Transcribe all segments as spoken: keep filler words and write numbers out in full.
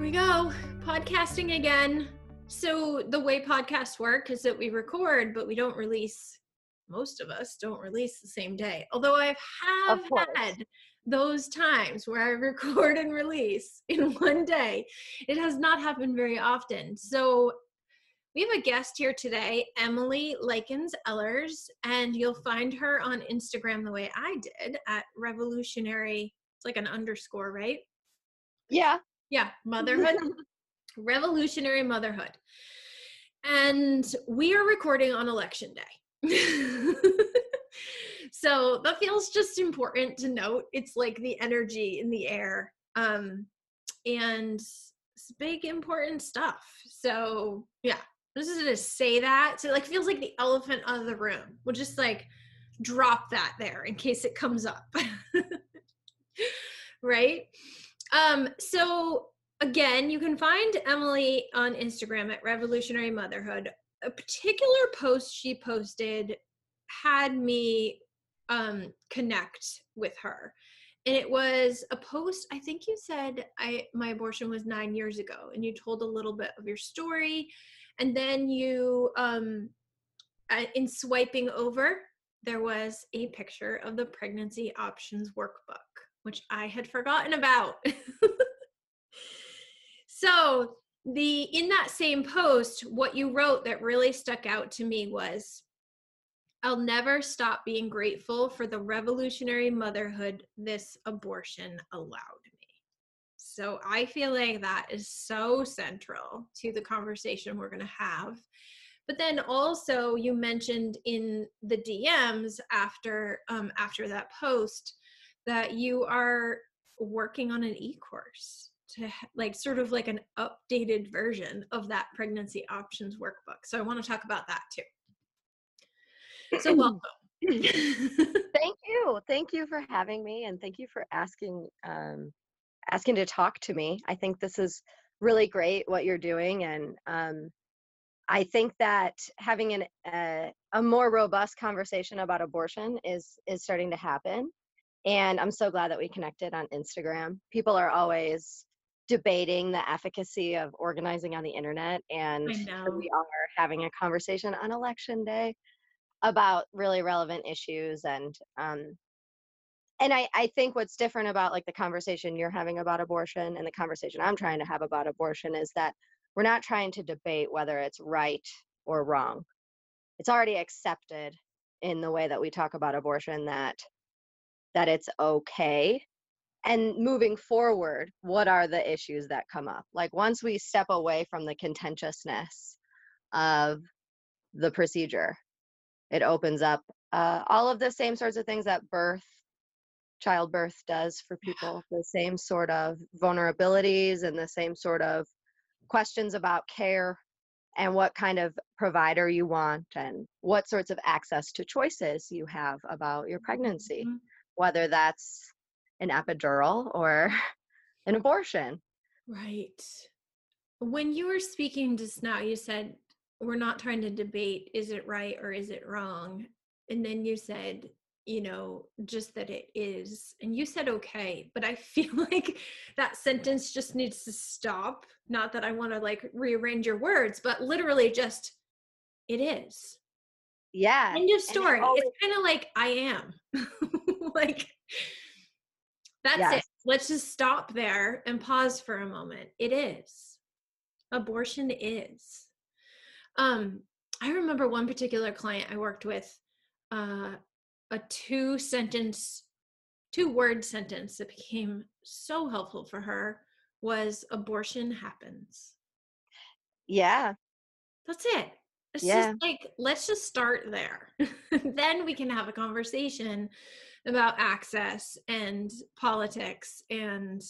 We go podcasting again. So the way podcasts work is that we record, but we don't release. Most of us don't release the same day. Although I've have had those times where I record and release in one day. It has not happened very often. So we have a guest here today, Emily Likens-Ellers, and you'll find her on Instagram the way I did at Revolutionary. It's like an underscore, right? Yeah. Yeah, motherhood, revolutionary motherhood. And we are recording on election day. So that feels just important to note. It's like the energy in the air. Um, and it's big, important stuff. So yeah, I'm just gonna say that. So it like feels like the elephant out of the room. We'll just like drop that there in case it comes up. Right? Um, so again, you can find Emily on Instagram at Revolutionary Motherhood. A particular post she posted had me, um, connect with her. And it was a post, I think you said I, my abortion was nine years ago, and you told a little bit of your story. And then you, um, in swiping over, there was a picture of the Pregnancy Options Workbook, which I had forgotten about. So the in that same post, what you wrote that really stuck out to me was, I'll never stop being grateful for the revolutionary motherhood this abortion allowed me. So I feel like that is so central to the conversation we're gonna have. But then also you mentioned in the D Ms after um, after that post, that you are working on an e-course to like sort of like an updated version of that Pregnancy Options Workbook. So I want to talk about that too. So welcome. Thank you. Thank you for having me, and thank you for asking um, asking to talk to me. I think this is really great what you're doing, and um, I think that having an, uh, a more robust conversation about abortion is is starting to happen. And I'm so glad that we connected on Instagram. People are always debating the efficacy of organizing on the internet. And we are having a conversation on election day about really relevant issues. And um, and I, I think what's different about like the conversation you're having about abortion and the conversation I'm trying to have about abortion is that we're not trying to debate whether it's right or wrong. It's already accepted in the way that we talk about abortion that that it's okay. And moving forward, what are the issues that come up? Like once we step away from the contentiousness of the procedure, it opens up uh, all of the same sorts of things that birth, childbirth does for people, the same sort of vulnerabilities and the same sort of questions about care and what kind of provider you want and what sorts of access to choices you have about your pregnancy. Mm-hmm. Whether that's an epidural or an abortion. Right. When you were speaking just now, you said, we're not trying to debate, is it right or is it wrong? And then you said, you know, just that it is. And you said, okay, but I feel like that sentence just needs to stop. Not that I want to like rearrange your words, but literally just, it is. Yeah. End of story. It always- it's kind of like, I am. Like, that's yes. It. Let's just stop there and pause for a moment. It is. Abortion is. Um, I remember one particular client I worked with, uh, a two sentence, two word sentence that became so helpful for her was abortion happens. Yeah. That's it. It's yeah. just like, let's just start there. Then we can have a conversation about access and politics and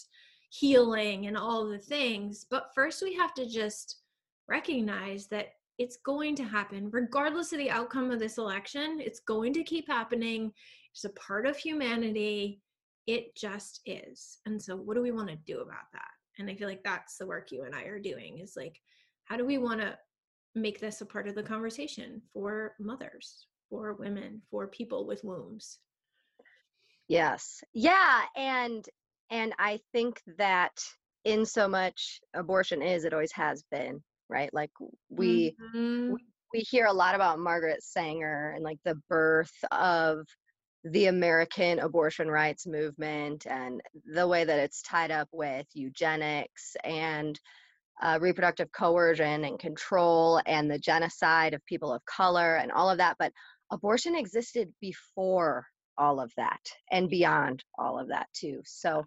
healing and all the things. But first we have to just recognize that it's going to happen regardless of the outcome of this election. It's going to keep happening. It's a part of humanity. It just is. And so what do we want to do about that? And I feel like that's the work you and I are doing, is like, how do we want to make this a part of the conversation for mothers, for women, for people with wombs? Yes. Yeah. And, and I think that in so much abortion is, it always has been, right? Like we, mm-hmm. we, we hear a lot about Margaret Sanger and like the birth of the American abortion rights movement and the way that it's tied up with eugenics and uh, reproductive coercion and control and the genocide of people of color and all of that. But abortion existed before all of that and beyond all of that too. So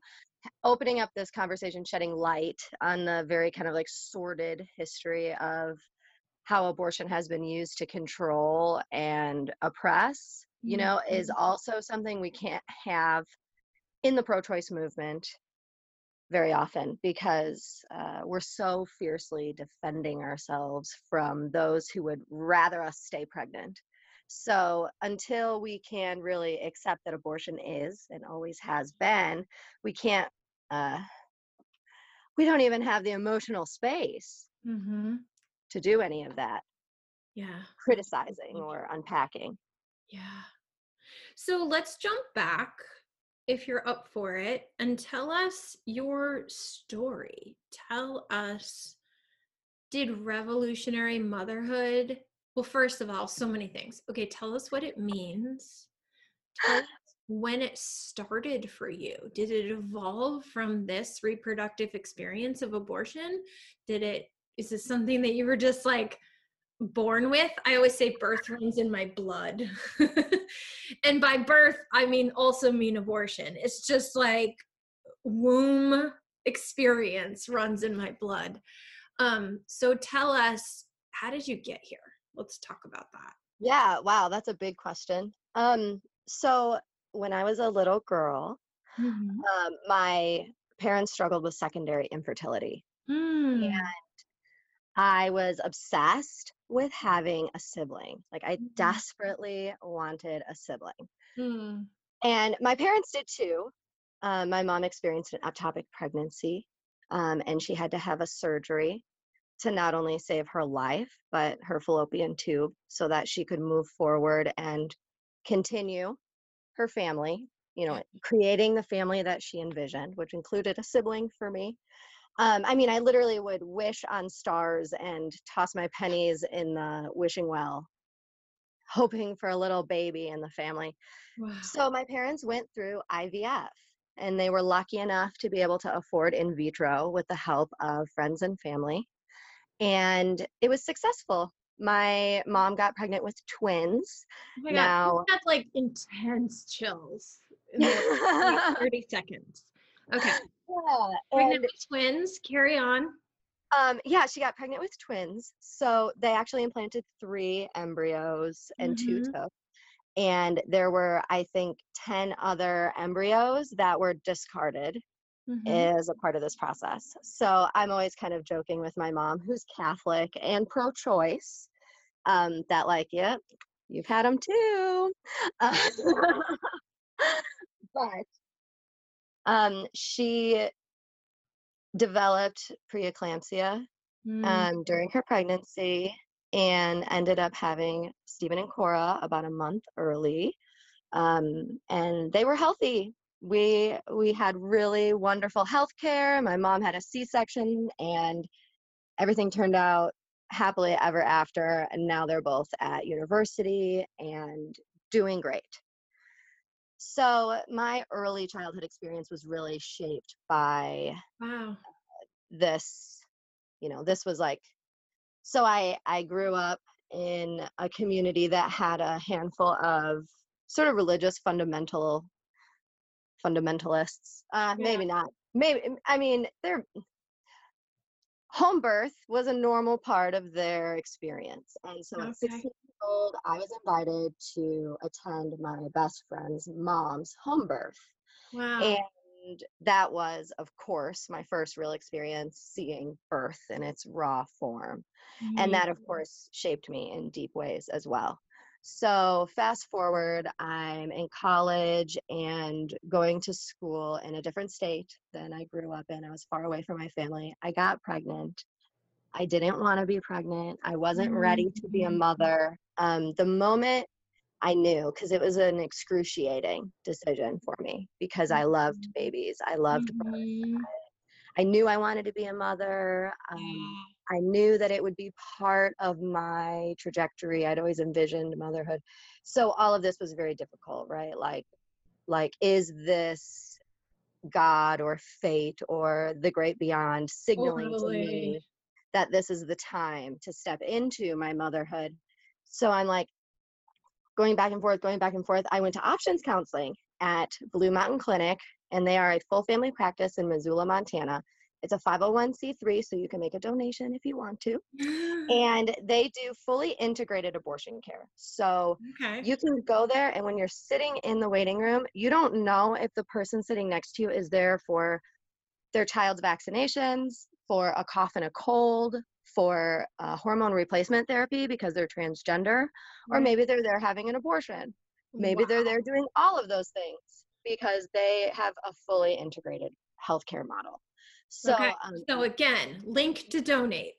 opening up this conversation, shedding light on the very kind of like sordid history of how abortion has been used to control and oppress, you know, is also something we can't have in the pro-choice movement very often, because uh, we're so fiercely defending ourselves from those who would rather us stay pregnant. So until we can really accept that abortion is and always has been, we can't, uh, we don't even have the emotional space mm-hmm. to do any of that yeah. criticizing or unpacking. Yeah. So let's jump back, if you're up for it, and tell us your story. Tell us, did Revolutionary Motherhood, well, first of all, so many things. Okay, tell us what it means. Tell us when it started for you. Did it evolve from this reproductive experience of abortion? Did it, is this something that you were just like, born with? I always say birth runs in my blood. And by birth, I mean also mean abortion. It's just like womb experience runs in my blood. Um, so tell us, how did you get here? Let's talk about that. Yeah, wow, that's a big question. Um, so when I was a little girl, mm-hmm. um, my parents struggled with secondary infertility. Mm. And I was obsessed with having a sibling. Like I mm-hmm. desperately wanted a sibling. Mm. And my parents did too. Uh, my mom experienced an ectopic pregnancy um, and she had to have a surgery to not only save her life, but her fallopian tube so that she could move forward and continue her family, you know, creating the family that she envisioned, which included a sibling for me. Um, I mean, I literally would wish on stars and toss my pennies in the wishing well, hoping for a little baby in the family. Wow. So my parents went through I V F, and they were lucky enough to be able to afford in vitro with the help of friends and family. And it was successful. My mom got pregnant with twins. Oh my God. Now, that's like intense chills in like thirty seconds. Okay. Yeah, pregnant with twins. Carry on. Um, yeah, she got pregnant with twins. So they actually implanted three embryos and mm-hmm. two took. And there were, I think, ten other embryos that were discarded mm-hmm. as a part of this process. So I'm always kind of joking with my mom, who's Catholic and pro-choice, um, that like, yep, yeah, you've had them too. Uh, but Um, she developed preeclampsia mm. um, during her pregnancy and ended up having Stephen and Cora about a month early. Um, and they were healthy. We, we had really wonderful health care. My mom had a C-section and everything turned out happily ever after. And now they're both at university and doing great. So my early childhood experience was really shaped by wow. this, you know, this was like, so I, I grew up in a community that had a handful of sort of religious fundamental, fundamentalists, uh, yeah. maybe not, maybe, I mean, their home birth was a normal part of their experience. And so okay. at sixteen years old, I was invited to attend my best friend's mom's home birth. Wow. And that was, of course, my first real experience seeing birth in its raw form. Mm-hmm. And that, of course, shaped me in deep ways as well. So fast forward, I'm in college and going to school in a different state than I grew up in. I was far away from my family. I got pregnant. I didn't want to be pregnant. I wasn't ready to be a mother. Um, the moment I knew, because it was an excruciating decision for me, because I loved babies. I loved birth. I, I knew I wanted to be a mother. Um, I knew that it would be part of my trajectory. I'd always envisioned motherhood. So all of this was very difficult, right? Like, like, is this God or fate or the great beyond signaling oh, really? to me that this is the time to step into my motherhood? So I'm like going back and forth, going back and forth. I went to options counseling at Blue Mountain Clinic, and they are a full family practice in Missoula, Montana. It's a five oh one c three, so you can make a donation if you want to. And they do fully integrated abortion care. So okay. you can go there, and when you're sitting in the waiting room, you don't know if the person sitting next to you is there for their child's vaccinations, for a cough and a cold, for uh, hormone replacement therapy because they're transgender, or maybe they're there having an abortion. Maybe wow. they're there doing all of those things because they have a fully integrated healthcare model. So, okay. um, so again, link to donate.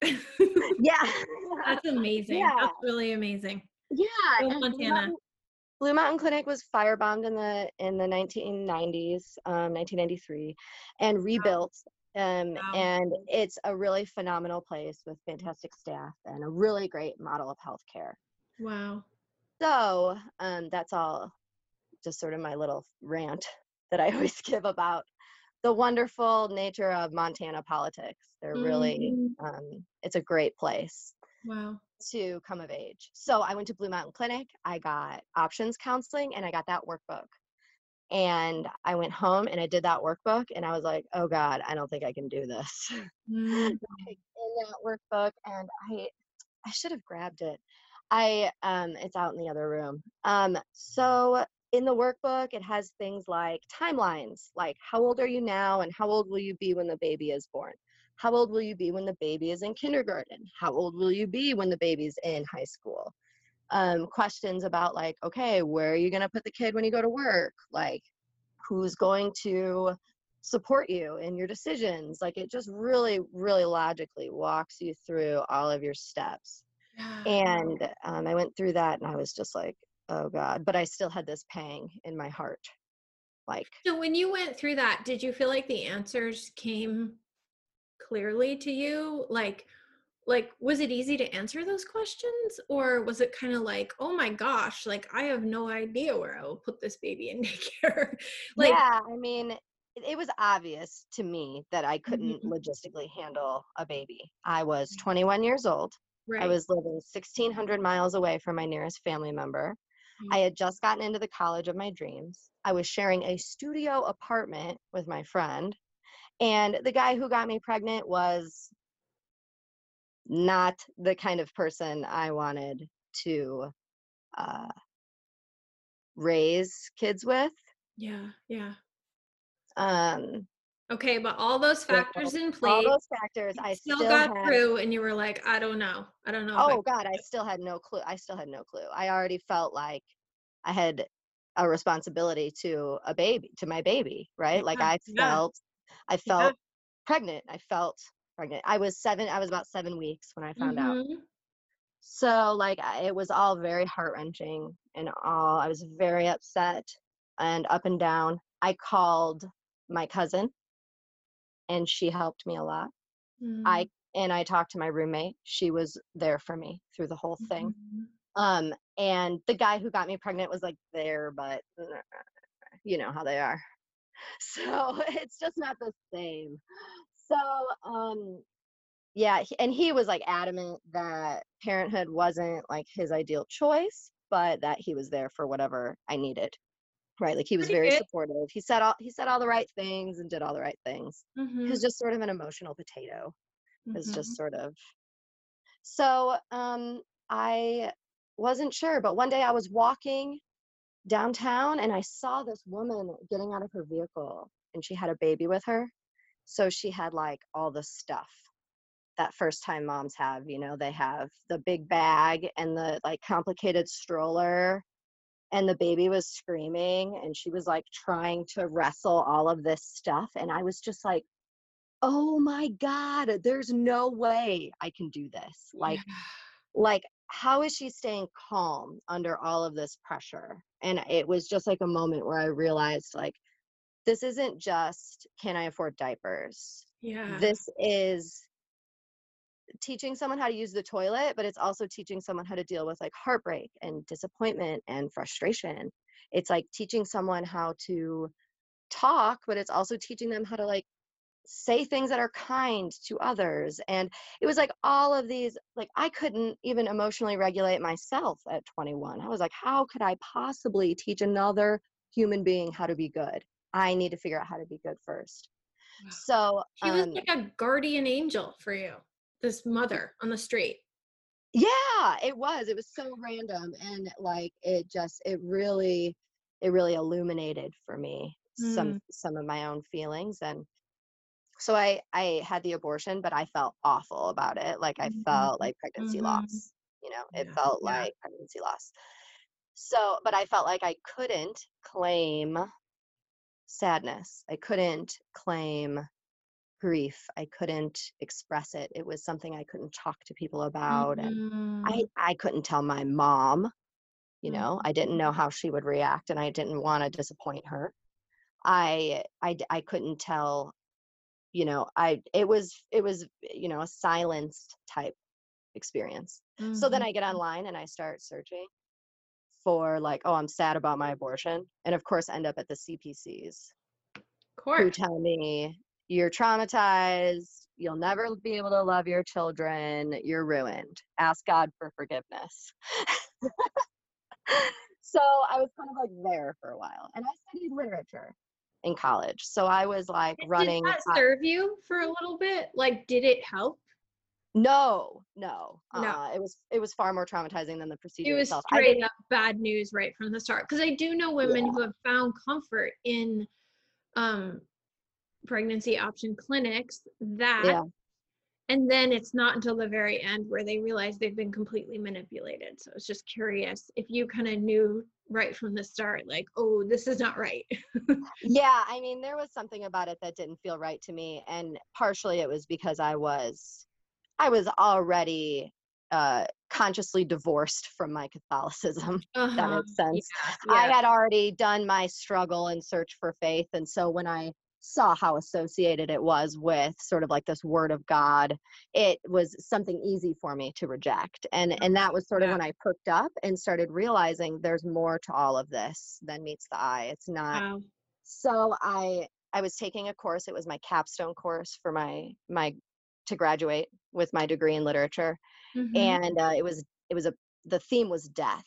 Yeah. That's amazing. Yeah. That's really amazing. Yeah. So Montana. Blue Mountain, Blue Mountain Clinic was firebombed in the, in the nineteen nineties, um, nineteen ninety-three, and rebuilt. Wow. Um, wow. And it's a really phenomenal place with fantastic staff and a really great model of healthcare. Wow. So, um, that's all just sort of my little rant that I always give about the wonderful nature of Montana politics. They're really, mm-hmm. um, it's a great place wow. to come of age. So I went to Blue Mountain Clinic, I got options counseling, and I got that workbook. And I went home and I did that workbook, and I was like, oh God, I don't think I can do this. Mm-hmm. In that workbook, and I, I should have grabbed it. I, um, it's out in the other room. Um, so in the workbook, it has things like timelines, like how old are you now and how old will you be when the baby is born? How old will you be when the baby is in kindergarten? How old will you be when the baby's in high school? Um, questions about like, okay, where are you going to put the kid when you go to work? Like, who's going to support you in your decisions? Like, it just really, really logically walks you through all of your steps. And um, I went through that and I was just like, oh God, but I still had this pang in my heart. Like, so when you went through that, did you feel like the answers came clearly to you? Like, like, was it easy to answer those questions, or was it kind of like, oh my gosh, like, I have no idea where I will put this baby in daycare? Like, yeah, I mean, it, it was obvious to me that I couldn't mm-hmm. logistically handle a baby. I was twenty-one years old. Right. I was living sixteen hundred miles away from my nearest family member. I had just gotten into the college of my dreams. I was sharing a studio apartment with my friend, and the guy who got me pregnant was not the kind of person I wanted to uh, raise kids with. Yeah, yeah. Um. Okay, but all those factors in place. All those factors. I still, still got had, through, and you were like, I don't know. I don't know. Oh, I God, I still had no clue. I still had no clue. I already felt like I had a responsibility to a baby, to my baby, right? Yeah, like I felt, yeah. I felt yeah. pregnant. I felt pregnant. I was seven, I was about seven weeks when I found mm-hmm. out. So like, it was all very heart-wrenching and all, I was very upset and up and down. I called my cousin, and she helped me a lot. Mm. I and I talked to my roommate. She was there for me through the whole thing. Mm-hmm. Um, and the guy who got me pregnant was like there, but you know how they are. So it's just not the same. So um, yeah, and he was like adamant that parenthood wasn't like his ideal choice, but that he was there for whatever I needed. Right, like he was very supportive. He said all he said all the right things and did all the right things. Mm-hmm. He was just sort of an emotional potato. Mm-hmm. It was just sort of. So um, I wasn't sure, but one day I was walking downtown and I saw this woman getting out of her vehicle and she had a baby with her. So she had like all the stuff that first time moms have, you know, they have the big bag and the like complicated stroller, and the baby was screaming and she was like trying to wrestle all of this stuff. And I was just like, oh my God, there's no way I can do this. Like, like, how is she staying calm under all of this pressure? And it was just like a moment where I realized, like, this isn't just, can I afford diapers? Yeah. This is teaching someone how to use the toilet, but it's also teaching someone how to deal with like heartbreak and disappointment and frustration. It's like teaching someone how to talk, but it's also teaching them how to like say things that are kind to others. And it was like all of these, like I couldn't even emotionally regulate myself at twenty-one. I was like, how could I possibly teach another human being how to be good? I need to figure out how to be good first. So she was um, like a guardian angel for you, this mother on the street. Yeah, it was. It was so random. And like, it just, it really, it really illuminated for me mm. some, some of my own feelings. And so I, I had the abortion, but I felt awful about it. Like I mm-hmm. felt like pregnancy mm-hmm. loss, you know, it yeah. felt yeah. like pregnancy loss. So, but I felt like I couldn't claim sadness. I couldn't claim grief. I couldn't express it. It was something I couldn't talk to people about. Mm-hmm. And I, I couldn't tell my mom, you mm-hmm. know, I didn't know how she would react and I didn't want to disappoint her. I, I, I couldn't tell, you know, I, it was, it was, you know, a silenced type experience. Mm-hmm. So then I get online and I start searching for like, oh, I'm sad about my abortion. And of course end up at the C P Cs who tell me you're traumatized. You'll never be able to love your children. You're ruined. Ask God for forgiveness. So I was kind of like there for a while, and I studied literature in college. So I was like running. Did that serve you for a little bit? Like, did it help? No, no, no. Uh, it was, it was far more traumatizing than the procedure itself. It was itself. straight up bad news right from the start. Cause I do know women yeah. who have found comfort in, um, pregnancy option clinics that, yeah. and then it's not until the very end where they realize they've been completely manipulated. So I was just curious if you kind of knew right from the start, like, oh, this is not right. Yeah. I mean, there was something about it that didn't feel right to me. And partially it was because I was, I was already uh, consciously divorced from my Catholicism. Uh-huh. That makes sense. Yeah, yeah. I had already done my struggle and search for faith. And so when I saw how associated it was with sort of like this word of God, it was something easy for me to reject. And, and that was sort of yeah. when I perked up and started realizing there's more to all of this than meets the eye. It's not. Wow. So I, I was taking a course. It was my capstone course for my, my, to graduate with my degree in literature. Mm-hmm. And uh, it was, it was a, the theme was death.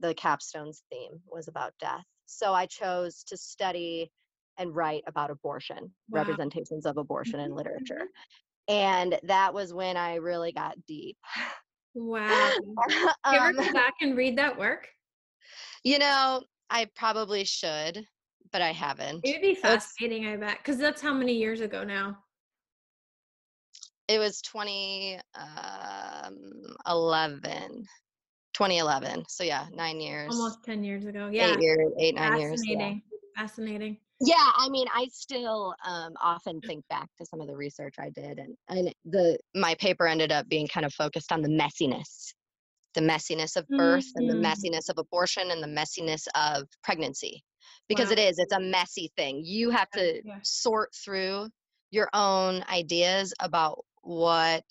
The capstone's theme was about death. So I chose to study and write about abortion, wow. representations of abortion mm-hmm. in literature. And that was when I really got deep. Wow. um, you ever go back and read that work? You know, I probably should, but I haven't. It would be fascinating, I bet. Cause that's how many years ago now? It was twenty eleven, twenty eleven. So yeah, nine years. Almost ten years ago. Yeah. Eight, years, eight nine years. Fascinating. Yeah. Fascinating. Yeah. I mean, I still um, often think back to some of the research I did, and, and the, my paper ended up being kind of focused on the messiness, the messiness of birth mm-hmm. and the messiness of abortion and the messiness of pregnancy, because wow. it is, it's a messy thing. You have to yeah. sort through your own ideas about what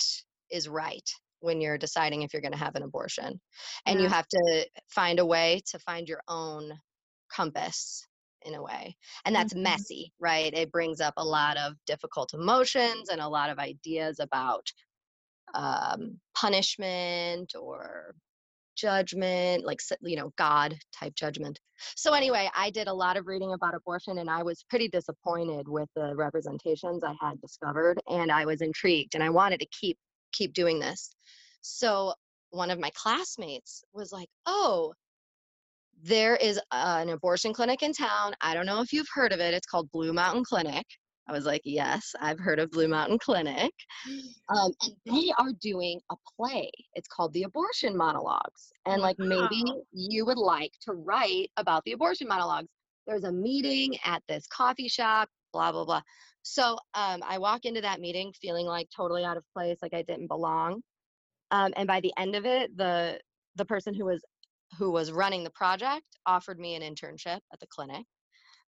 is right when you're deciding if you're going to have an abortion. And yeah. you have to find a way to find your own compass in a way. And that's mm-hmm. messy, right? It brings up a lot of difficult emotions and a lot of ideas about um, punishment or judgment, like, you know, God type judgment. So anyway, I did a lot of reading about abortion, and I was pretty disappointed with the representations I had discovered, and I was intrigued and I wanted to keep, keep doing this. So one of my classmates was like, oh, there is an abortion clinic in town. I don't know if you've heard of it. It's called Blue Mountain Clinic. I was like, yes, I've heard of Blue Mountain Clinic. Um, and they are doing a play. It's called The Abortion Monologues. And like, maybe you would like to write about the abortion monologues. There's a meeting at this coffee shop, blah, blah, blah. So um, I walk into that meeting feeling like totally out of place, like I didn't belong. Um, and by the end of it, the the person who was who was running the project offered me an internship at the clinic.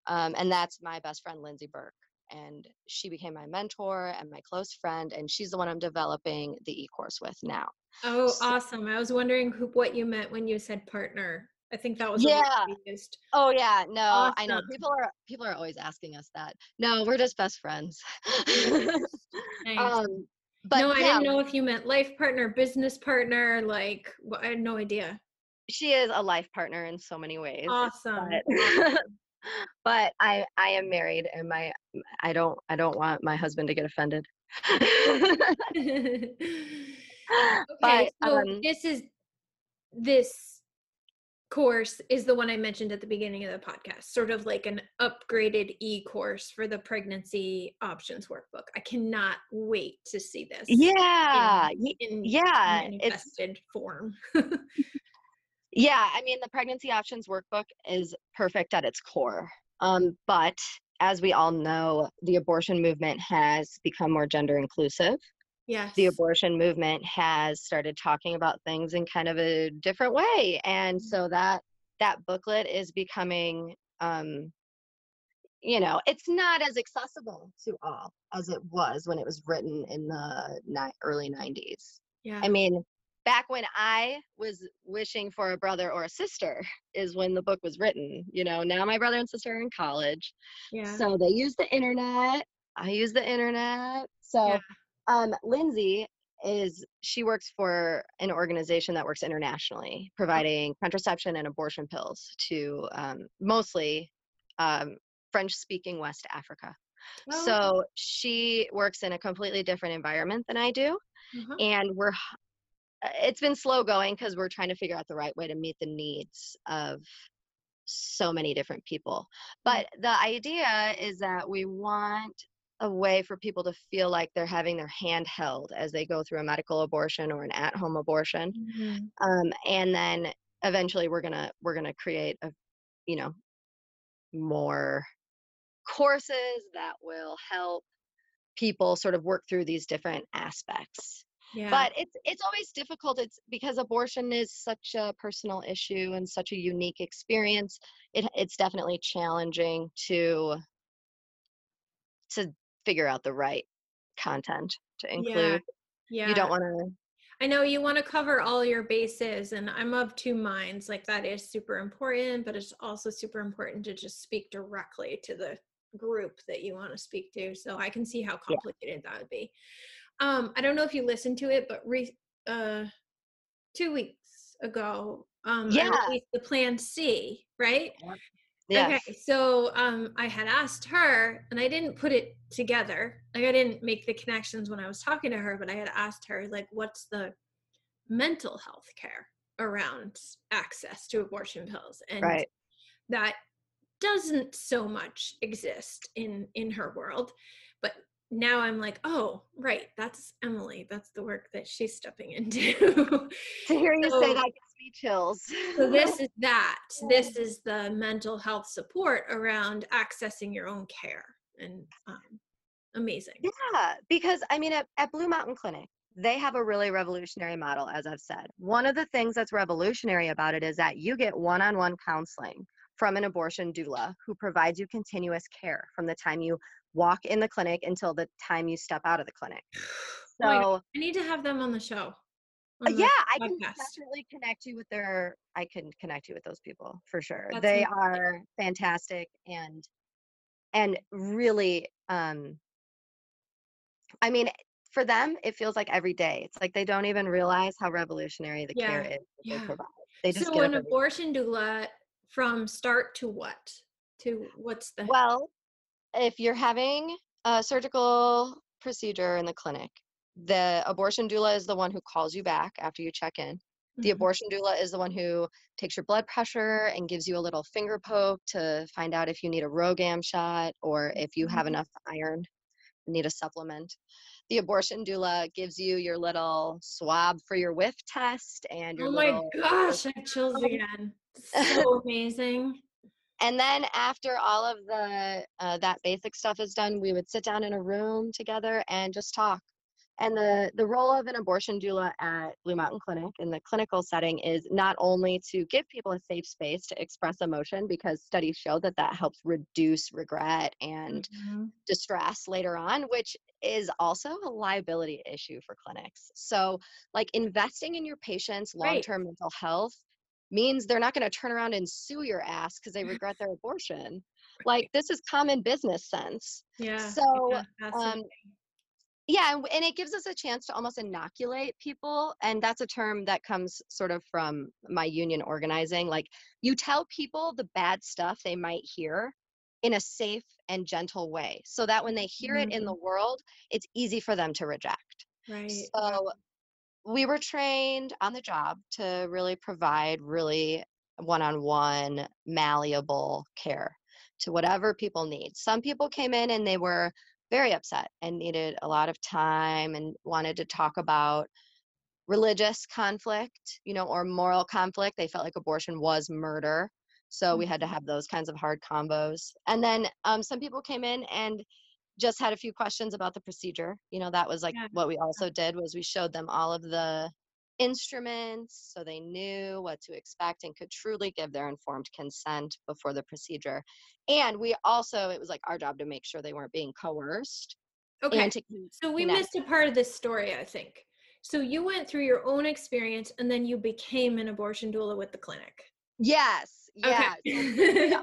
Um, and that's my best friend, Lindsay Burke. And she became my mentor and my close friend, and she's the one I'm developing the e-course with now. Oh, so awesome. I was wondering who, what you meant when you said partner. I think that was yeah. what we used. Oh yeah, no, awesome. I know. People are people are always asking us that. No, we're just best friends. Nice. Um, but no, I yeah. didn't know if you meant life partner, business partner, like, well, I had no idea. She is a life partner in so many ways. Awesome. But, but I, I am married, and my I don't I don't want my husband to get offended. Okay, but, so um, this is this. course is the one I mentioned at the beginning of the podcast, sort of like an upgraded e-course for the Pregnancy Options Workbook. I cannot wait to see this. Yeah. In, in yeah. manifested it's, form. Yeah. I mean, the Pregnancy Options Workbook is perfect at its core. Um, but as we all know, the abortion movement has become more gender inclusive. Yes. The abortion movement has started talking about things in kind of a different way. And so that that booklet is becoming, um, you know, it's not as accessible to all as it was when it was written in the ni- early nineties. Yeah. I mean, back when I was wishing for a brother or a sister is when the book was written. You know, now my brother and sister are in college. Yeah. So they use the internet. I use the internet. So. Yeah. Um, Lindsay is, she works for an organization that works internationally, providing contraception and abortion pills to um, mostly um, French-speaking West Africa. Oh. So she works in a completely different environment than I do. Mm-hmm. And we're, it's been slow going because we're trying to figure out the right way to meet the needs of so many different people. But the idea is that we want a way for people to feel like they're having their hand held as they go through a medical abortion or an at-home abortion. Mm-hmm. Um, and then eventually we're going to, we're going to create a, you know, more courses that will help people sort of work through these different aspects. Yeah. But it's, it's always difficult. It's because abortion is such a personal issue and such a unique experience. It, it's definitely challenging to, to, figure out the right content to include. Yeah, yeah. You don't want to. I know you want to cover all your bases, and I'm of two minds. Like, that is super important, but it's also super important to just speak directly to the group that you want to speak to. So I can see how complicated yeah. that would be. Um, I don't know if you listened to it, but re- uh, two weeks ago, um, yeah. I released the Plan C, right? Yeah. Yes. Okay, so um, I had asked her, and I didn't put it together. Like, I didn't make the connections when I was talking to her, but I had asked her, like, what's the mental health care around access to abortion pills? And right. that doesn't so much exist in, in her world. But now I'm like, oh, right, that's Emily. That's the work that she's stepping into. To hear you so, say that gives me chills. So this is that. This is the mental health support around accessing your own care. And um, amazing. Yeah, because I mean, at, at Blue Mountain Clinic, they have a really revolutionary model, as I've said. One of the things that's revolutionary about it is that you get one-on-one counseling from an abortion doula who provides you continuous care from the time you walk in the clinic until the time you step out of the clinic. So oh I need to have them on the show. On the yeah, podcast. I can definitely connect you with their, I can connect you with those people for sure. That's they amazing. Are fantastic. And, and really, um, I mean, for them, it feels like every day. It's like, they don't even realize how revolutionary the yeah. care is that yeah. they provide. They just so an abortion doula from start to what? To what's the... Well, if you're having a surgical procedure in the clinic, the abortion doula is the one who calls you back after you check in The abortion doula is the one who takes your blood pressure and gives you a little finger poke to find out if you need a Rogam shot or if you have enough iron, need a supplement. The abortion doula gives you your little swab for your W I F test and your oh my little- gosh, I have chills again. So amazing. And then after all of the uh, that basic stuff is done, we would sit down in a room together and just talk. And the, the role of an abortion doula at Blue Mountain Clinic in the clinical setting is not only to give people a safe space to express emotion, because studies show that that helps reduce regret and mm-hmm. distress later on, which is also a liability issue for clinics. So like investing in your patients' long-term right. mental health means they're not going to turn around and sue your ass because they regret their abortion. Like this is common business sense. Yeah. So, yeah, absolutely. um, Yeah, and it gives us a chance to almost inoculate people. And that's a term that comes sort of from my union organizing. Like you tell people the bad stuff they might hear in a safe and gentle way so that when they hear mm-hmm. it in the world, it's easy for them to reject. Right. So we were trained on the job to really provide really one-on-one malleable care to whatever people need. Some people came in and they were very upset and needed a lot of time and wanted to talk about religious conflict, you know, or moral conflict. They felt like abortion was murder. So we had to have those kinds of hard combos. And then um, some people came in and just had a few questions about the procedure. You know, that was like yeah. what we also did was we showed them all of the instruments so they knew what to expect and could truly give their informed consent before the procedure. And we also, it was like our job to make sure they weren't being coerced. Okay, so we missed a part of this story, I think. So you went through your own experience and then you became an abortion doula with the clinic. Yes, yeah. Okay.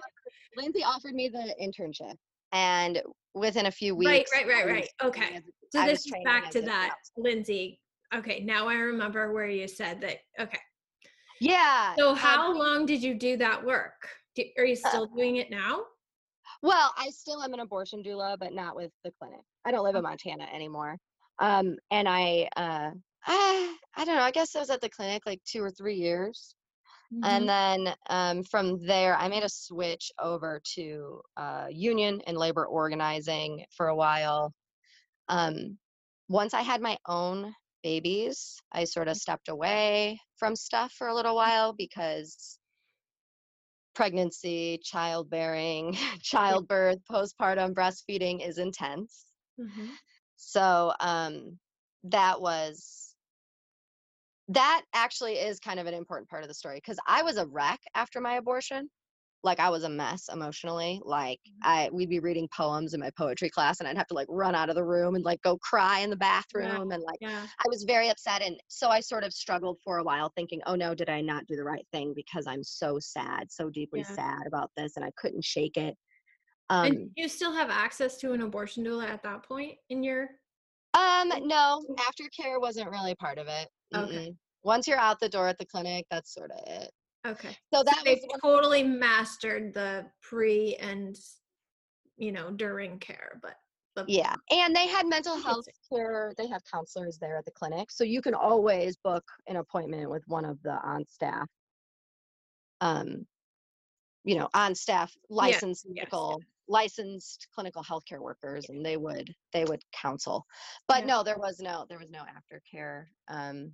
Lindsay offered me the internship and within a few weeks. Right, right, right, right. Okay. So this is back to that, Lindsay. Okay, now I remember where you said that. Okay. Yeah. So how um, long did you do that work? Do, are you still uh, doing it now? Well, I still am an abortion doula, but not with the clinic. I don't live in Montana anymore. Um, and I, uh, I, I don't know, I guess I was at the clinic like two or three years. Mm-hmm. And then um, from there, I made a switch over to uh, union and labor organizing for a while. Um, once I had my own babies, I sort of stepped away from stuff for a little while because pregnancy, childbearing, childbirth, postpartum, breastfeeding is intense. Mm-hmm. So um, that was, that actually is kind of an important part of the story because I was a wreck after my abortion. Like I was a mess emotionally. Like I, we'd be reading poems in my poetry class and I'd have to like run out of the room and like go cry in the bathroom. Yeah, and like, yeah. I was very upset. And so I sort of struggled for a while thinking, oh no, did I not do the right thing? Because I'm so sad, so deeply yeah. sad about this and I couldn't shake it. Um, and you still have access to an abortion doula at that point in your? Um, no, aftercare wasn't really part of it. Okay. Mm-mm. Once you're out the door at the clinic, that's sort of it. Okay. So that so was totally mastered the pre and, you know, during care, but. The- yeah. And they had mental health care. They have counselors there at the clinic. So you can always book an appointment with one of the on staff, um, you know, on staff licensed yeah. medical, yes. licensed clinical healthcare workers, yeah. and they would, they would counsel, but yeah. no, there was no, there was no aftercare. Um,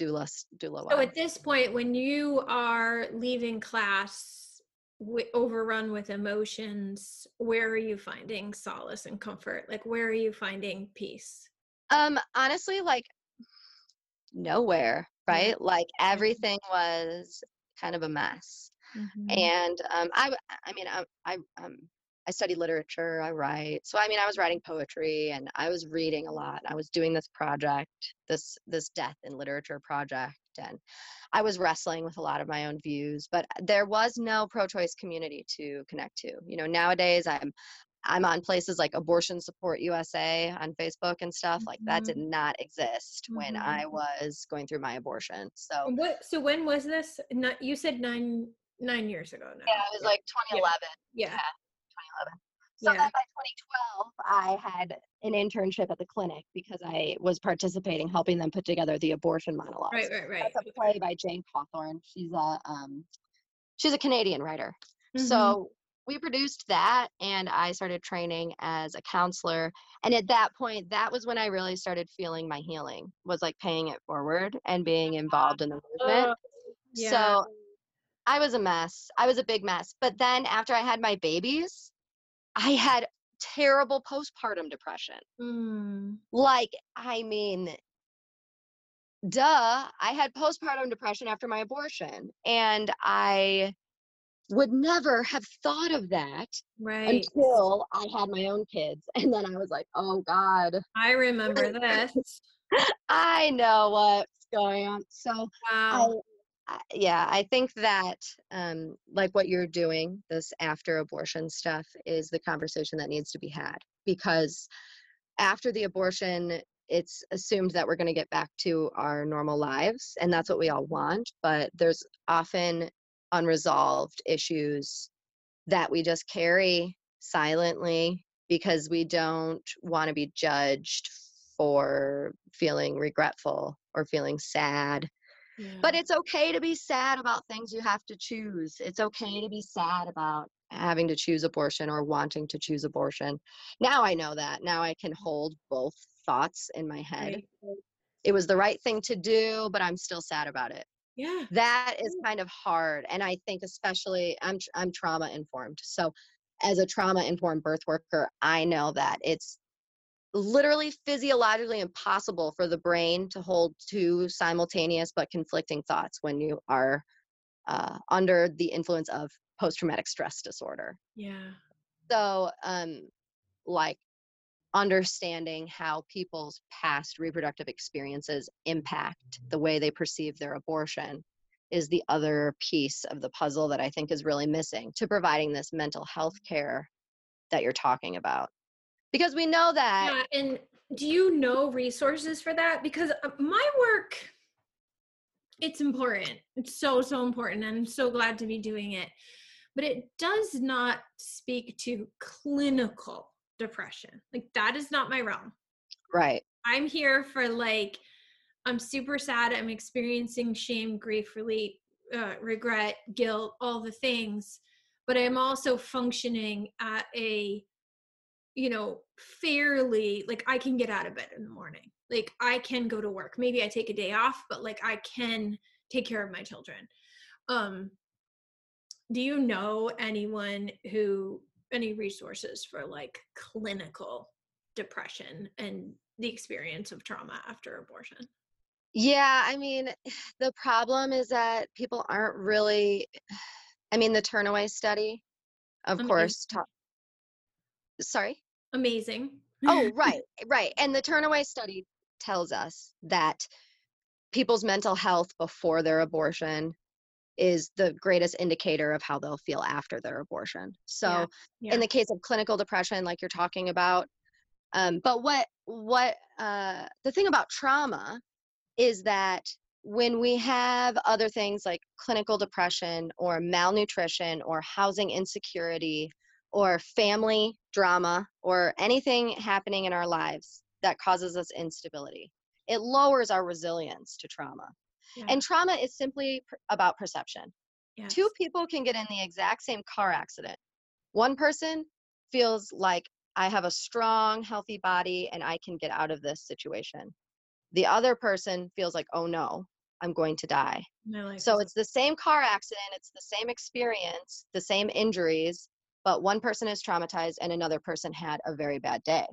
Doula, doula so at this point, when you are leaving class w- overrun with emotions, where are you finding solace and comfort? Like, where are you finding peace? Um, honestly, like nowhere, right? Mm-hmm. Like everything was kind of a mess. Mm-hmm. And um, I, I mean, I, I, um, I study literature, I write. So, I mean, I was writing poetry and I was reading a lot. I was doing this project, this this death in literature project. And I was wrestling with a lot of my own views, but there was no pro-choice community to connect to. You know, nowadays I'm, I'm on places like Abortion Support U S A on Facebook and stuff. Like that did not exist mm-hmm. when I was going through my abortion. So what, so when was this? Not, you said nine, nine years ago now. Yeah, it was like twenty eleven. Yeah. yeah. So yeah. then by I had an internship at the clinic because I was participating, helping them put together The Abortion Monologues. Right, right, right. That's a play by Jane Cawthorn. She's a, um, she's a Canadian writer. Mm-hmm. So we produced that, and I started training as a counselor. And at that point, that was when I really started feeling my healing, was like paying it forward and being involved in the movement. Oh, yeah. So I was a mess. I was a big mess. But then after I had my babies, I had terrible postpartum depression. Mm. Like, I mean, duh, I had postpartum depression after my abortion. And I would never have thought of that right. until I had my own kids. And then I was like, oh God. I remember this. I know what's going on. So wow. I, I, yeah, I think that um, like what you're doing, this after abortion stuff, is the conversation that needs to be had, because after the abortion, it's assumed that we're going to get back to our normal lives. And that's what we all want. But there's often unresolved issues that we just carry silently because we don't want to be judged for feeling regretful or feeling sad. Yeah. But it's okay to be sad about things you have to choose. It's okay to be sad about having to choose abortion or wanting to choose abortion. Now I know that. Now I can hold both thoughts in my head. Right. It was the right thing to do, but I'm still sad about it. Yeah. That is kind of hard. And I think especially I'm, I'm trauma informed. So as a trauma informed birth worker, I know that it's literally physiologically impossible for the brain to hold two simultaneous but conflicting thoughts when you are uh, under the influence of post-traumatic stress disorder. Yeah. So um, like understanding how people's past reproductive experiences impact the way they perceive their abortion is the other piece of the puzzle that I think is really missing to providing this mental health care that you're talking about. Because we know that. Yeah, and do you know resources for that? Because my work, it's important. It's so, so important. And I'm so glad to be doing it. But it does not speak to clinical depression. Like, that is not my realm. Right. I'm here for like, I'm super sad. I'm experiencing shame, grief, relief, uh, regret, guilt, all the things. But I'm also functioning at a, you know, fairly, like I can get out of bed in the morning. Like I can go to work. Maybe I take a day off, but like I can take care of my children. Um, do you know anyone who any resources for like clinical depression and the experience of trauma after abortion? Yeah. I mean, the problem is that people aren't really, I mean, the Turnaway study, of Amazing. course. Ta- Sorry. Amazing. Oh, right. Right. And the Turnaway study tells us that people's mental health before their abortion is the greatest indicator of how they'll feel after their abortion. So yeah, yeah. in the case of clinical depression, like you're talking about, um, but what, what uh, the thing about trauma is that when we have other things like clinical depression or malnutrition or housing insecurity or family drama or anything happening in our lives that causes us instability, it lowers our resilience to trauma. Yeah. And trauma is simply per- about perception. Yes. Two people can get in the exact same car accident. One person feels like I have a strong, healthy body and I can get out of this situation. The other person feels like, oh no, I'm going to die. So it's the same car accident. It's the same experience, the same injuries, but one person is traumatized and another person had a very bad day.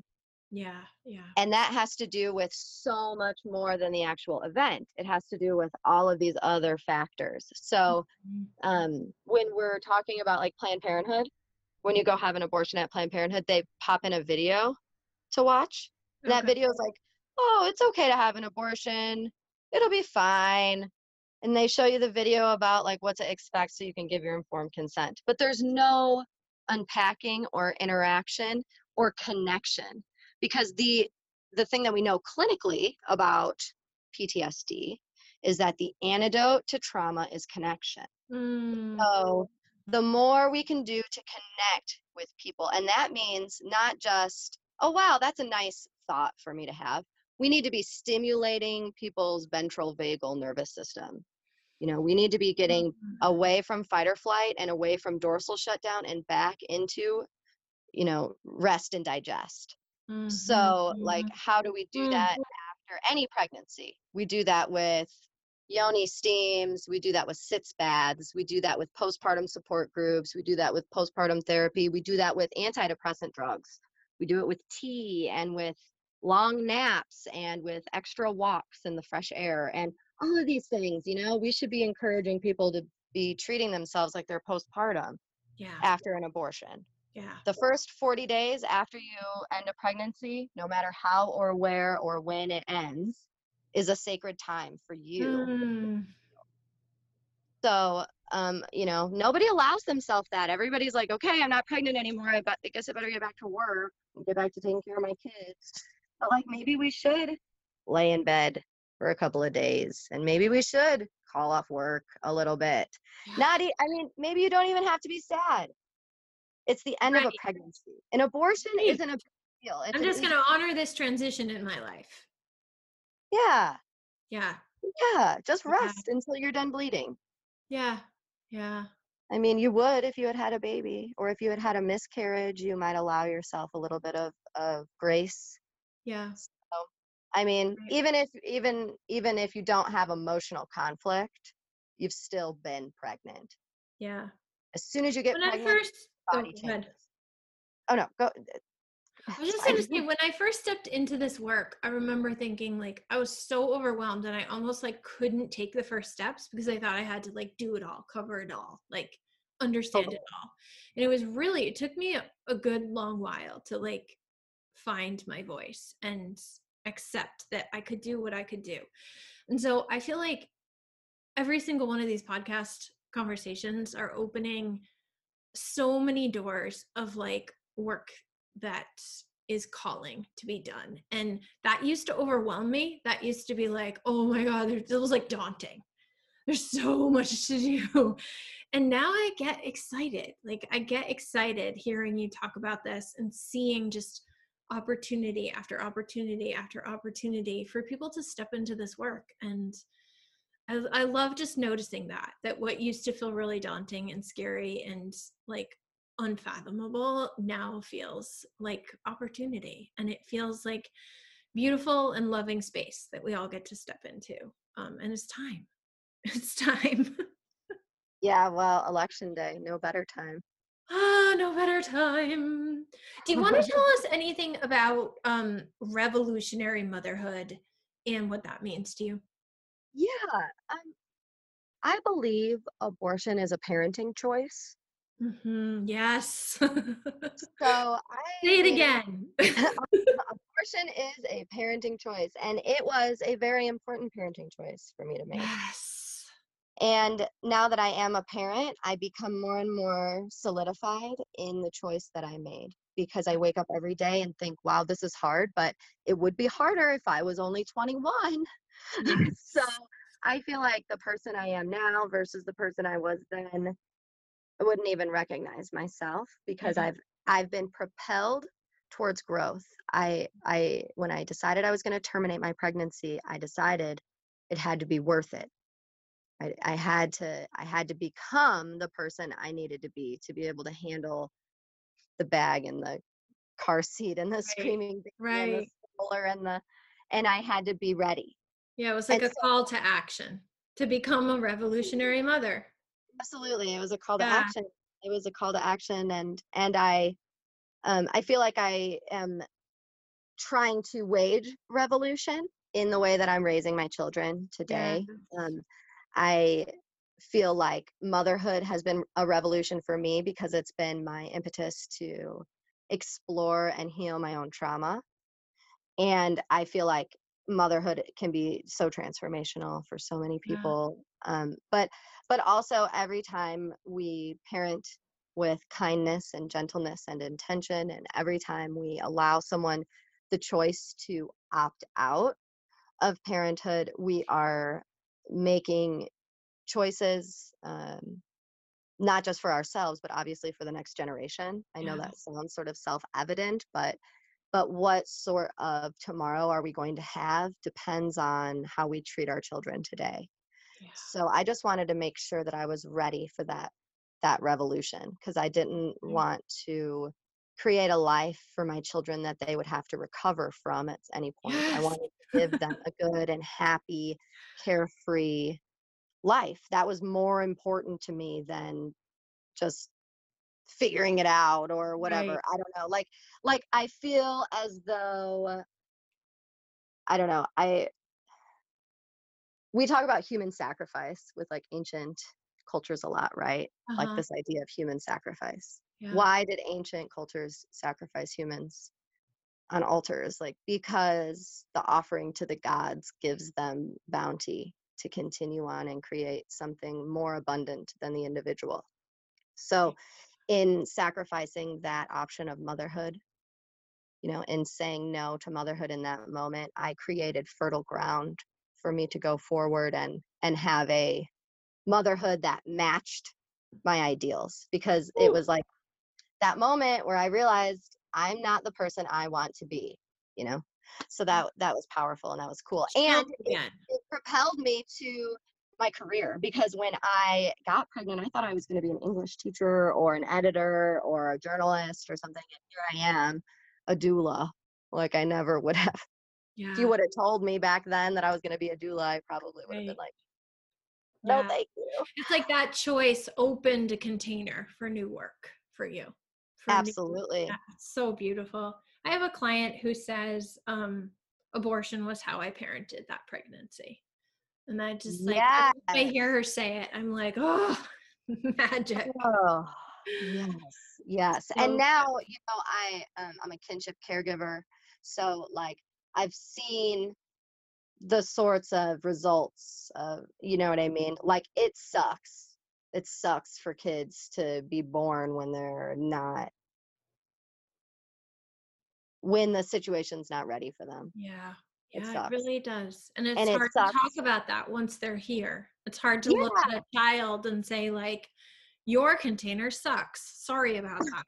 Yeah, yeah. And that has to do with so much more than the actual event. It has to do with all of these other factors. So um, when we're talking about like Planned Parenthood, when you go have an abortion at Planned Parenthood, they pop in a video to watch. And okay. that video is like, oh, it's okay to have an abortion. It'll be fine. And they show you the video about like what to expect so you can give your informed consent. But there's no unpacking or interaction or connection. Because the the thing that we know clinically about P T S D is that the antidote to trauma is connection. Mm. So the more we can do to connect with people, and that means not just oh, wow, that's a nice thought for me to have. We need to be stimulating people's ventral vagal nervous system. You know, we need to be getting away from fight or flight and away from dorsal shutdown and back into, you know, rest and digest. Mm-hmm. So like, how do we do that after any pregnancy? We do that with yoni steams. We do that with sitz baths. We do that with postpartum support groups. We do that with postpartum therapy. We do that with antidepressant drugs. We do it with tea and with long naps and with extra walks in the fresh air and all of these things. You know, we should be encouraging people to be treating themselves like they're postpartum yeah. after an abortion. Yeah. The first forty days after you end a pregnancy, no matter how or where or when it ends, is a sacred time for you. Mm. So, um, you know, nobody allows themselves that. Everybody's like, okay, I'm not pregnant anymore. I guess I better get back to work and get back to taking care of my kids. But like, maybe we should lay in bed for a couple of days. And maybe we should call off work a little bit. Yeah. Not, e- I mean, maybe you don't even have to be sad. It's the end right. of a pregnancy. An abortion right. isn't a big deal. It's I'm just going to honor this transition in my life. Yeah. Yeah. Yeah. Just rest yeah. until you're done bleeding. Yeah. Yeah. I mean, you would if you had had a baby, or if you had had a miscarriage, you might allow yourself a little bit of, of grace. Yeah. So, I mean, right. even if, even, even if you don't have emotional conflict, you've still been pregnant. Yeah. As soon as you get when pregnant, I first, body oh, changes. Oh no, go. I was just going to say, when I first stepped into this work, I remember thinking like, I was so overwhelmed and I almost like couldn't take the first steps because I thought I had to like do it all, cover it all, like understand totally. it all. And it was really, it took me a, a good long while to like find my voice and accept that I could do what I could do. And so I feel like every single one of these podcast conversations are opening so many doors of like work that is calling to be done. And that used to overwhelm me. That used to be like, oh my God, it was like daunting. There's so much to do. And now I get excited. Like I get excited hearing you talk about this and seeing just opportunity after opportunity after opportunity for people to step into this work. And I, I love just noticing that, that what used to feel really daunting and scary and like unfathomable now feels like opportunity, and it feels like beautiful and loving space that we all get to step into. Um, and it's time. It's time. Yeah, well, election day, no better time. Ah, no better time. Do you want to tell us anything about um, revolutionary motherhood and what that means to you? Yeah, um, I believe abortion is a parenting choice. Mm-hmm. Yes. So I say it again. Abortion is a parenting choice, and it was a very important parenting choice for me to make. Yes. And now that I am a parent, I become more and more solidified in the choice that I made, because I wake up every day and think, wow, this is hard, but it would be harder if I was only twenty-one. Yes. So I feel like the person I am now versus the person I was then, I wouldn't even recognize myself, because mm-hmm. I've I've been propelled towards growth. I I when I decided I was going to terminate my pregnancy, I decided it had to be worth it. I, I had to I had to become the person I needed to be to be able to handle the bag and the car seat and the right. screaming baby right. and the stroller and the and I had to be ready. Yeah, it was like and a so, call to action to become a revolutionary mother. Absolutely. It was a call yeah. to action. It was a call to action. And, and I, um, I feel like I am trying to wage revolution in the way that I'm raising my children today. Yeah. Um, I feel like motherhood has been a revolution for me because it's been my impetus to explore and heal my own trauma. And I feel like motherhood can be so transformational for so many people. Yeah. Um, but, but also every time we parent with kindness and gentleness and intention, and every time we allow someone the choice to opt out of parenthood, we are making choices, um, not just for ourselves, but obviously for the next generation. I know yeah. that sounds sort of self-evident, but But what sort of tomorrow are we going to have depends on how we treat our children today. Yeah. So I just wanted to make sure that I was ready for that, that revolution, because I didn't mm-hmm. want to create a life for my children that they would have to recover from at any point. Yes. I wanted to give them a good and happy, carefree life. That was more important to me than just figuring it out or whatever. Right. I don't know. Like, like I feel as though, I don't know. I, we talk about human sacrifice with like ancient cultures a lot, right? Uh-huh. Like this idea of human sacrifice. Yeah. Why did ancient cultures sacrifice humans on altars? Like, because the offering to the gods gives them bounty to continue on and create something more abundant than the individual. So in sacrificing that option of motherhood, you know, in saying no to motherhood in that moment, I created fertile ground for me to go forward and, and have a motherhood that matched my ideals, because it was like that moment where I realized I'm not the person I want to be, you know? So that, that was powerful and that was cool. And yeah. it, it propelled me to my career, because when I got pregnant, I thought I was going to be an English teacher or an editor or a journalist or something. And here I am, a doula. Like I never would have. Yeah. If you would have told me back then that I was going to be a doula, I probably would have right. been like, no, yeah. thank you. It's like that choice opened a container for new work for you. For Absolutely. New- That's so beautiful. I have a client who says um, abortion was how I parented that pregnancy. And I just like, yes. I hear her say it, I'm like, oh, magic. Oh, yes, yes. So and now, you know, I, um, I'm a kinship caregiver. So like, I've seen the sorts of results of, you know what I mean? Like it sucks. It sucks for kids to be born when they're not, when the situation's not ready for them. Yeah. Yeah, it, it really does. And it's and hard it to talk about that once they're here. It's hard to yeah. look at a child and say, like, your container sucks. Sorry about that.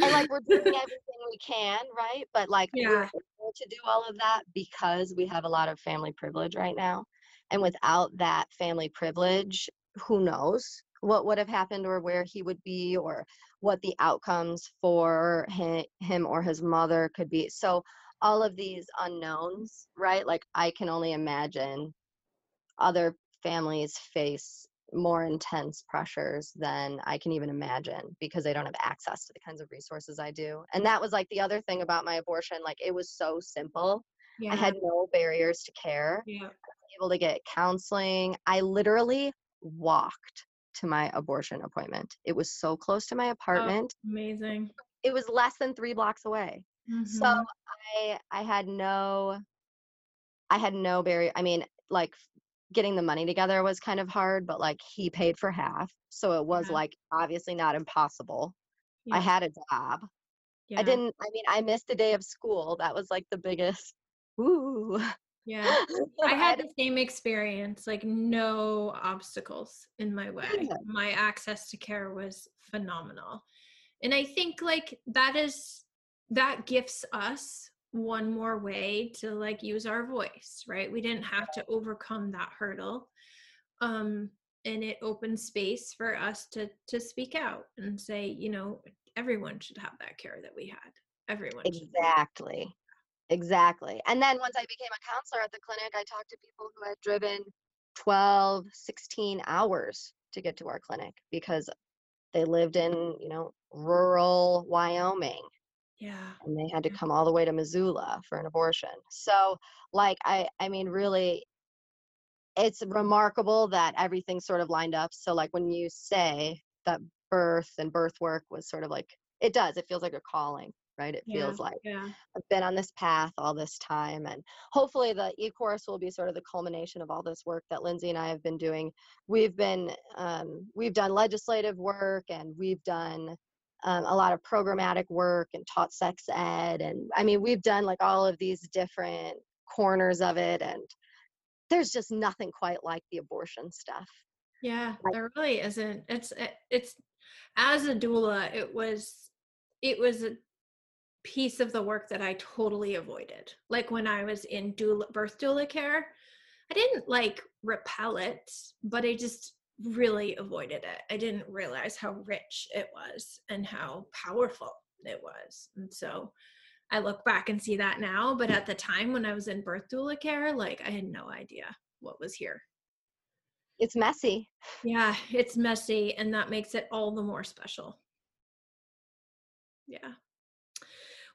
And, like, we're doing everything we can, right? But, like, yeah. we're able to do all of that because we have a lot of family privilege right now. And without that family privilege, who knows what would have happened or where he would be or what the outcomes for him or his mother could be. So all of these unknowns, right? Like I can only imagine other families face more intense pressures than I can even imagine because they don't have access to the kinds of resources I do. And that was like the other thing about my abortion. Like it was so simple. Yeah. I had no barriers to care. Yeah. I was able to get counseling. I literally walked to my abortion appointment. It was so close to my apartment. Oh, amazing. It was less than three blocks away. Mm-hmm. So I, I had no, I had no barrier. I mean, like getting the money together was kind of hard, but like he paid for half. So it was yeah. like, obviously not impossible. Yeah. I had a job. Yeah. I didn't, I mean, I missed a day of school. That was like the biggest, ooh. Yeah. I had the same experience, like no obstacles in my way. Yeah. My access to care was phenomenal. And I think like that is, that gifts us one more way to like use our voice, right? We didn't have to overcome that hurdle. Um, and it opens space for us to, to speak out and say, you know, everyone should have that care that we had. Everyone. Exactly. Exactly. And then once I became a counselor at the clinic, I talked to people who had driven twelve, sixteen hours to get to our clinic because they lived in, you know, rural Wyoming. Yeah. And they had to come all the way to Missoula for an abortion. So like, I, I mean, really, it's remarkable that everything sort of lined up. So like when you say that birth and birth work was sort of like, it does, it feels like a calling, right? It yeah, feels like yeah. I've been on this path all this time. And hopefully the e-course will be sort of the culmination of all this work that Lindsay and I have been doing. We've been, um, we've done legislative work and we've done Um, a lot of programmatic work and taught sex ed. And I mean, we've done like all of these different corners of it. And there's just nothing quite like the abortion stuff. Yeah, like, there really isn't. It's, it's, as a doula, it was, it was a piece of the work that I totally avoided. Like when I was in doula, birth doula care, I didn't like repel it, but I just really avoided it. I didn't realize how rich it was and how powerful it was. And so I look back and see that now, but at the time when I was in birth doula care, like I had no idea what was here. It's messy. Yeah, it's messy. And that makes it all the more special. Yeah.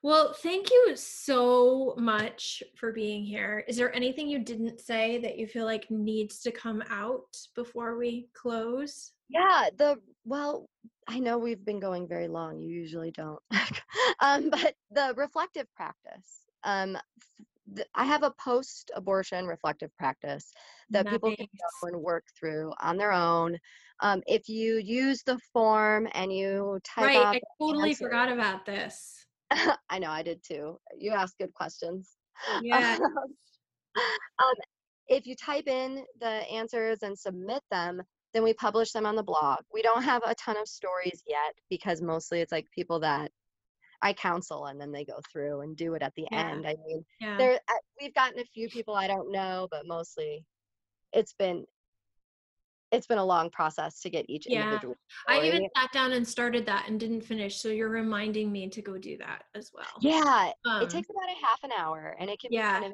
Well, thank you so much for being here. Is there anything you didn't say that you feel like needs to come out before we close? Yeah, the, well, I know we've been going very long. You usually don't. um, but the reflective practice. Um, th- I have a post-abortion reflective practice that nice. People can go and work through on their own. Um, if you use the form and you type right, up I totally answer, forgot about this. I know, I did too. You ask good questions. Yeah. um, if you type in the answers and submit them, then we publish them on the blog. We don't have a ton of stories yet because mostly it's like people that I counsel and then they go through and do it at the yeah. end. I mean, yeah. there we've gotten a few people I don't know, but mostly it's been it's been a long process to get each yeah. individual story. I even sat down and started that and didn't finish. So you're reminding me to go do that as well. Yeah. Um, it takes about a half an hour and it can yeah. be kind of,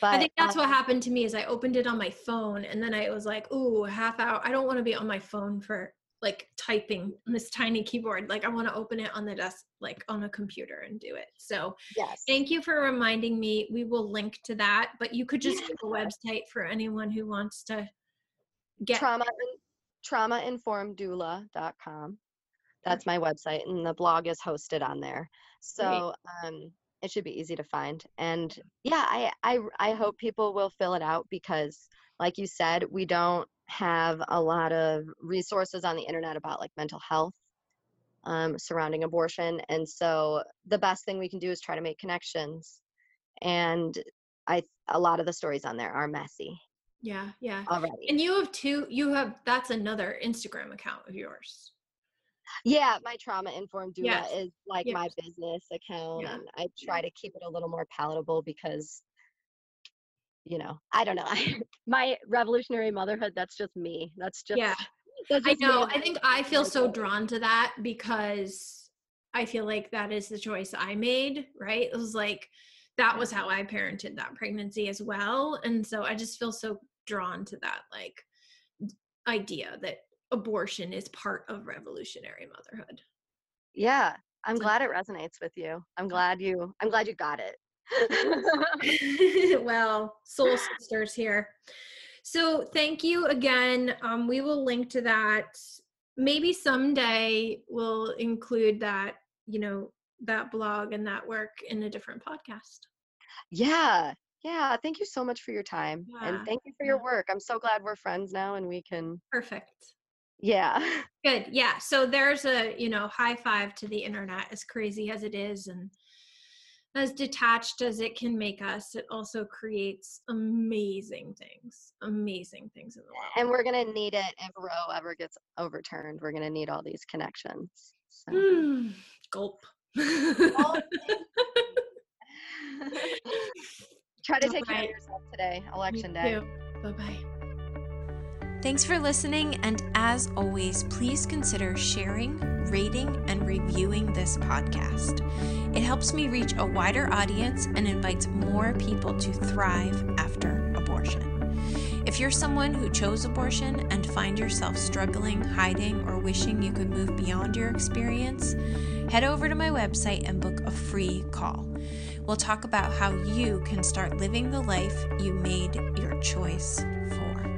but I think that's um, what happened to me is I opened it on my phone and then I was like, ooh, half hour. I don't want to be on my phone for like typing on this tiny keyboard. Like I want to open it on the desk, like on a computer and do it. So yes. Thank you for reminding me. We will link to that, but you could just yeah. give a website for anyone who wants to Get Trauma Trauma-informed-doula dot com. That's my website, and the blog is hosted on there. So um, it should be easy to find. And yeah, I, I I hope people will fill it out because, like you said, we don't have a lot of resources on the internet about like mental health um, surrounding abortion. And so the best thing we can do is try to make connections. And I a lot of the stories on there are messy. Yeah. Yeah. Already. And you have two, you have, that's another Instagram account of yours. Yeah. My trauma-informed doula yes. is like yes. my business account. Yeah. And I try yeah. to keep it a little more palatable because, you know, I don't know. I, my revolutionary motherhood, that's just me. That's just, yeah. That's just I know. I think I feel so drawn to that because I feel like that is the choice I made, right? It was like, that was how I parented that pregnancy as well. And so I just feel so drawn to that like idea that abortion is part of revolutionary motherhood. Yeah. I'm glad it resonates with you. I'm glad you, I'm glad you got it. Well, soul sisters here. So thank you again. Um, we will link to that. Maybe someday we'll include that, you know, that blog and that work in a different podcast. Yeah. Yeah. Thank you so much for your time yeah. and thank you for your work. I'm so glad we're friends now and we can. Perfect. Yeah. Good. Yeah. So there's a, you know, high five to the internet, as crazy as it is and as detached as it can make us. It also creates amazing things, amazing things in the world. And we're going to need it if Roe ever gets overturned. We're going to need all these connections. So. Mm, gulp. Try to take care of yourself today, election day. Bye-bye. Thanks for listening, and as always, please consider sharing, rating, and reviewing this podcast. It helps me reach a wider audience and invites more people to thrive after abortion. If you're someone who chose abortion and find yourself struggling, hiding, or wishing you could move beyond your experience, head over to my website and book a free call. We'll talk about how you can start living the life you made your choice for.